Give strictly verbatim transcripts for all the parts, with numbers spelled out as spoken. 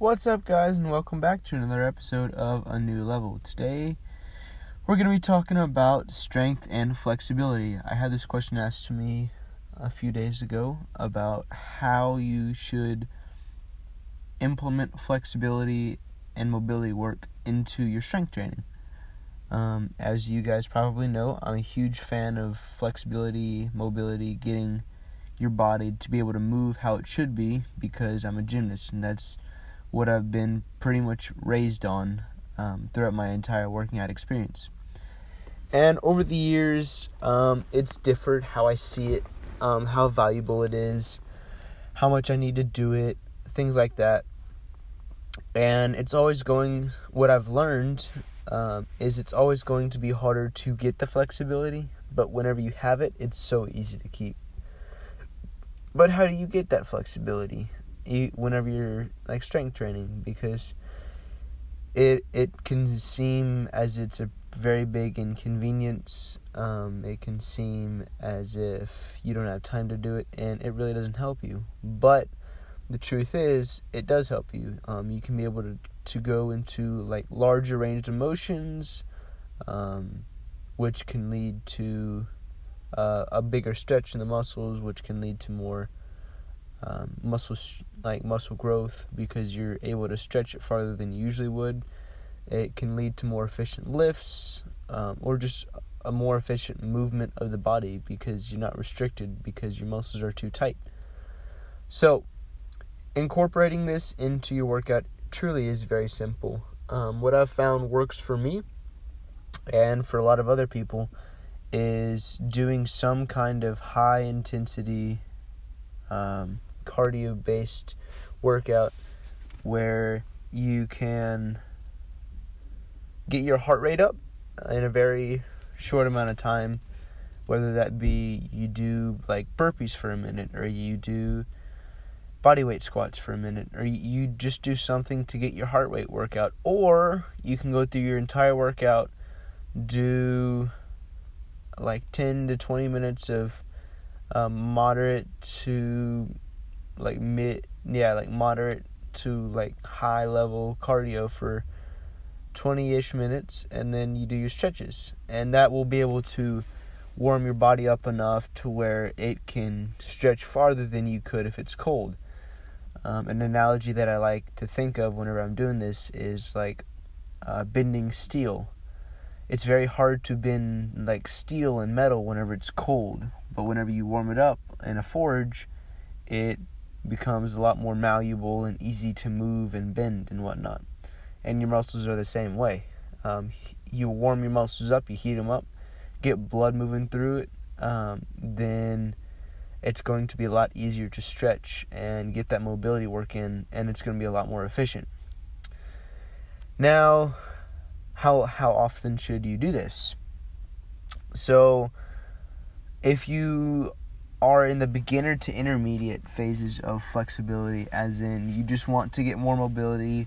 What's up, guys, and welcome back to another episode of A New Level. Today, we're going to be talking about strength and flexibility. I had this question asked to me a few days ago about how you should implement flexibility and mobility work into your strength training. Um, as you guys probably know, I'm a huge fan of flexibility, mobility, getting your body to be able to move how it should be because I'm a gymnast, and that's what I've been pretty much raised on um, throughout my entire working out experience. And over the years, um, it's differed how I see it, um, how valuable it is, how much I need to do it, things like that. And it's always going, what I've learned um, is it's always going to be harder to get the flexibility, but whenever you have it, it's so easy to keep. But how do you get that flexibility whenever you're like strength training? Because it it can seem as it's a very big inconvenience. Um, it can seem as if you don't have time to do it, and it really doesn't help you. But the truth is, it does help you. Um, you can be able to, to go into like larger range of motions, um, which can lead to uh, a bigger stretch in the muscles, which can lead to more Um, muscle sh- like muscle growth because you're able to stretch it farther than you usually would. It can lead to more efficient lifts um, or just a more efficient movement of the body because you're not restricted because your muscles are too tight. So incorporating this into your workout truly is very simple. Um, what I've found works for me and for a lot of other people is doing some kind of high intensity um cardio-based workout where you can get your heart rate up in a very short amount of time, whether that be you do like burpees for a minute or you do bodyweight squats for a minute or you just do something to get your heart rate workout, or you can go through your entire workout, do like ten to twenty minutes of um, moderate to like mid, yeah, like moderate to like high level cardio for twenty-ish minutes, and then you do your stretches, and that will be able to warm your body up enough to where it can stretch farther than you could if it's cold. Um, an analogy that I like to think of whenever I'm doing this is like uh, bending steel. It's very hard to bend like steel and metal whenever it's cold, but whenever you warm it up in a forge, it becomes a lot more malleable and easy to move and bend and whatnot. And your muscles are the same way. Um, you warm your muscles up, you heat them up, get blood moving through it, um, then it's going to be a lot easier to stretch and get that mobility work in, and it's going to be a lot more efficient. Now, How how often should you do this? So if you are in the beginner to intermediate phases of flexibility, as in you just want to get more mobility,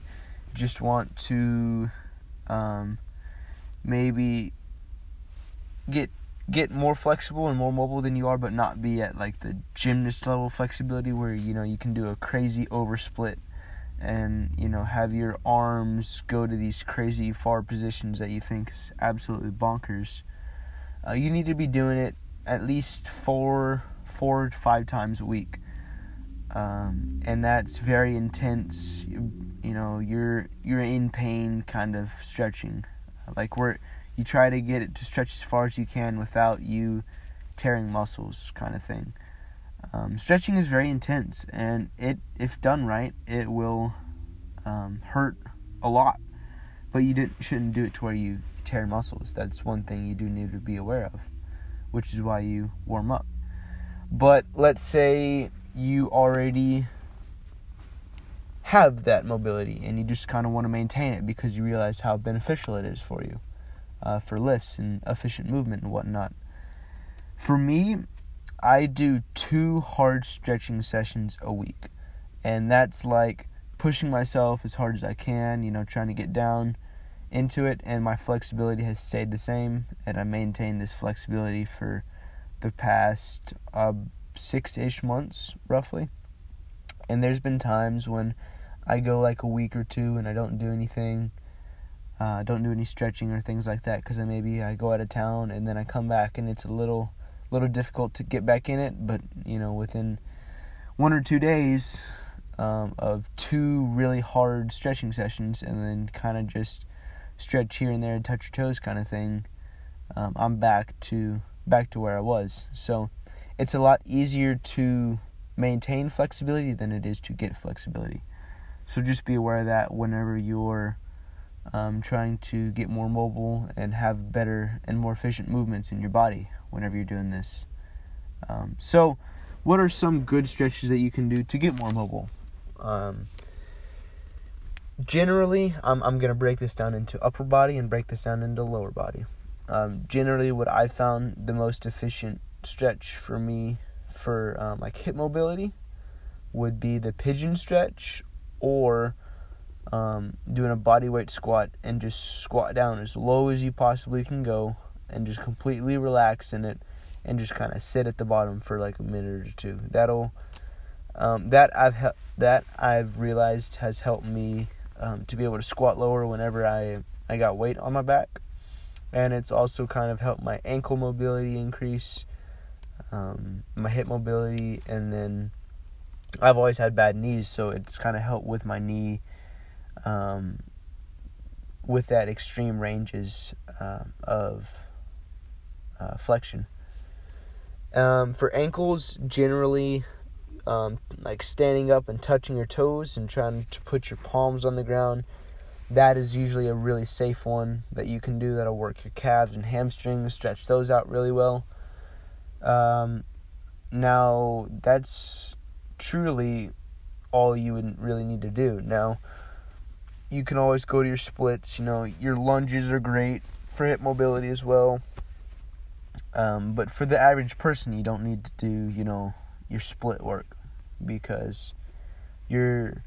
just want to um, maybe get get more flexible and more mobile than you are, but not be at like the gymnast level flexibility where, you know, you can do a crazy oversplit and, you know, have your arms go to these crazy far positions that you think is absolutely bonkers. Uh, you need to be doing it at least four, four to five times a week. Um, and that's very intense. You, you know, you're you're in pain kind of stretching. Like where you try to get it to stretch as far as you can without you tearing muscles kind of thing. Um, stretching is very intense, and it, if done right, it will um, hurt a lot. But you didn't, shouldn't do it to where you tear muscles. That's one thing you do need to be aware of, which is why you warm up. But let's say you already have that mobility, and you just kind of want to maintain it because you realize how beneficial it is for you, uh, for lifts and efficient movement and whatnot. For me, I do two hard stretching sessions a week, and that's like pushing myself as hard as I can, you know, trying to get down into it, and my flexibility has stayed the same, and I maintained this flexibility for the past uh, six-ish months, roughly, and there's been times when I go like a week or two and I don't do anything, uh, don't do any stretching or things like that, because maybe I go out of town and then I come back and it's a little little difficult to get back in it. But you know, within one or two days um, of two really hard stretching sessions, and then kind of just stretch here and there and touch your toes kind of thing, um, I'm back to back to where I was. So it's a lot easier to maintain flexibility than it is to get flexibility. So just be aware of that whenever you're um, trying to get more mobile and have better and more efficient movements in your body whenever you're doing this. Um, so what are some good stretches that you can do to get more mobile? Um, generally, I'm, I'm going to break this down into upper body and break this down into lower body. Um, generally, what I found the most efficient stretch for me for um, like hip mobility would be the pigeon stretch, or um, doing a bodyweight squat and just squat down as low as you possibly can go and just completely relax in it and just kind of sit at the bottom for like a minute or two. That'll um, that I've he- that I've realized has helped me um, to be able to squat lower whenever I, I got weight on my back, and it's also kind of helped my ankle mobility increase, um, my hip mobility, and then I've always had bad knees, so it's kind of helped with my knee um, with that extreme ranges um, of uh, flexion. Um, for ankles, generally, um, like standing up and touching your toes and trying to put your palms on the ground, that is usually a really safe one that you can do. That'll work your calves and hamstrings, stretch those out really well. Um, now, that's truly all you would really need to do. Now, you can always go to your splits. You know, your lunges are great for hip mobility as well. Um, but for the average person, you don't need to do, you know, your split work, because you're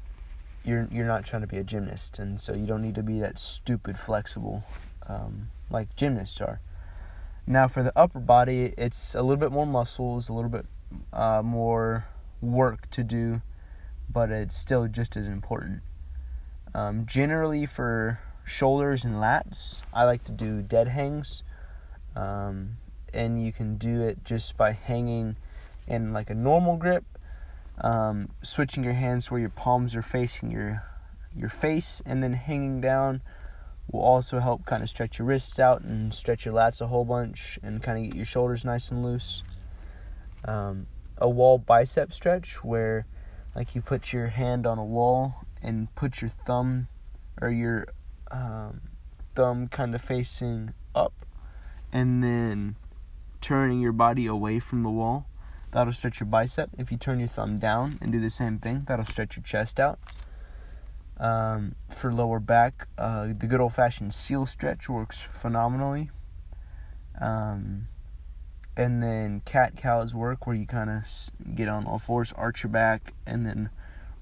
you're you're not trying to be a gymnast, and so you don't need to be that stupid flexible um, like gymnasts are. Now, for the upper body, it's a little bit more muscles, a little bit uh, more work to do, but it's still just as important. Um, generally, for shoulders and lats, I like to do dead hangs, um, and you can do it just by hanging in like a normal grip, um, switching your hands where your palms are facing your your face, and then hanging down will also help kind of stretch your wrists out and stretch your lats a whole bunch and kind of get your shoulders nice and loose. Um, a wall bicep stretch, where like you put your hand on a wall and put your thumb or your um, thumb kind of facing up and then turning your body away from the wall, that'll stretch your bicep. If you turn your thumb down and do the same thing, that'll stretch your chest out. Um, for lower back, uh, the good old-fashioned seal stretch works phenomenally. Um, And then cat-cows work, where you kind of get on all fours, arch your back, and then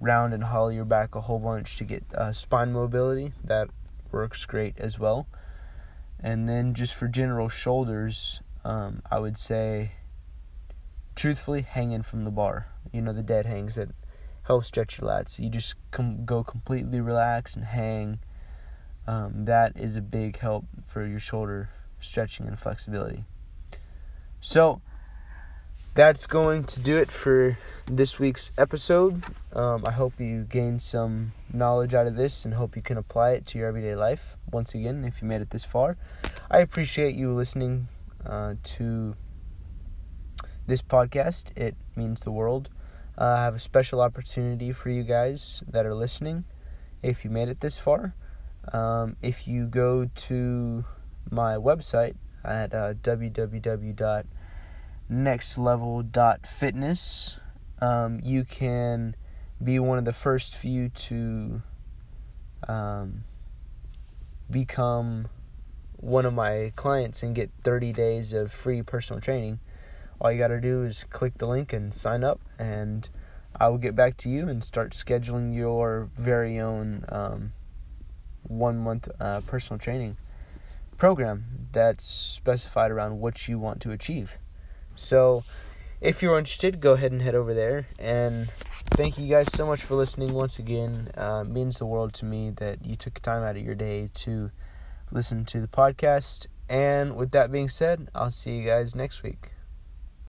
round and hollow your back a whole bunch to get uh, spine mobility. That works great as well. And then just for general shoulders, um, I would say, truthfully, hanging from the bar. You know, the dead hangs that help stretch your lats. You just com- go completely relaxed and hang. Um, that is a big help for your shoulder stretching and flexibility. So, that's going to do it for this week's episode. Um, I hope you gained some knowledge out of this and hope you can apply it to your everyday life. Once again, if you made it this far, I appreciate you listening uh, to this podcast. It means the world. Uh, I have a special opportunity for you guys that are listening, if you made it this far. Um, if you go to my website at uh, w w w dot next level dot fitness. Um, you can be one of the first few to um, become one of my clients and get thirty days of free personal training. All you got to do is click the link and sign up, and I will get back to you and start scheduling your very own um, one month uh, personal training program that's specified around what you want to achieve. So if you're interested, go ahead and head over there. And thank you guys so much for listening once again. Uh, it means the world to me that you took time out of your day to listen to the podcast. And with that being said, I'll see you guys next week.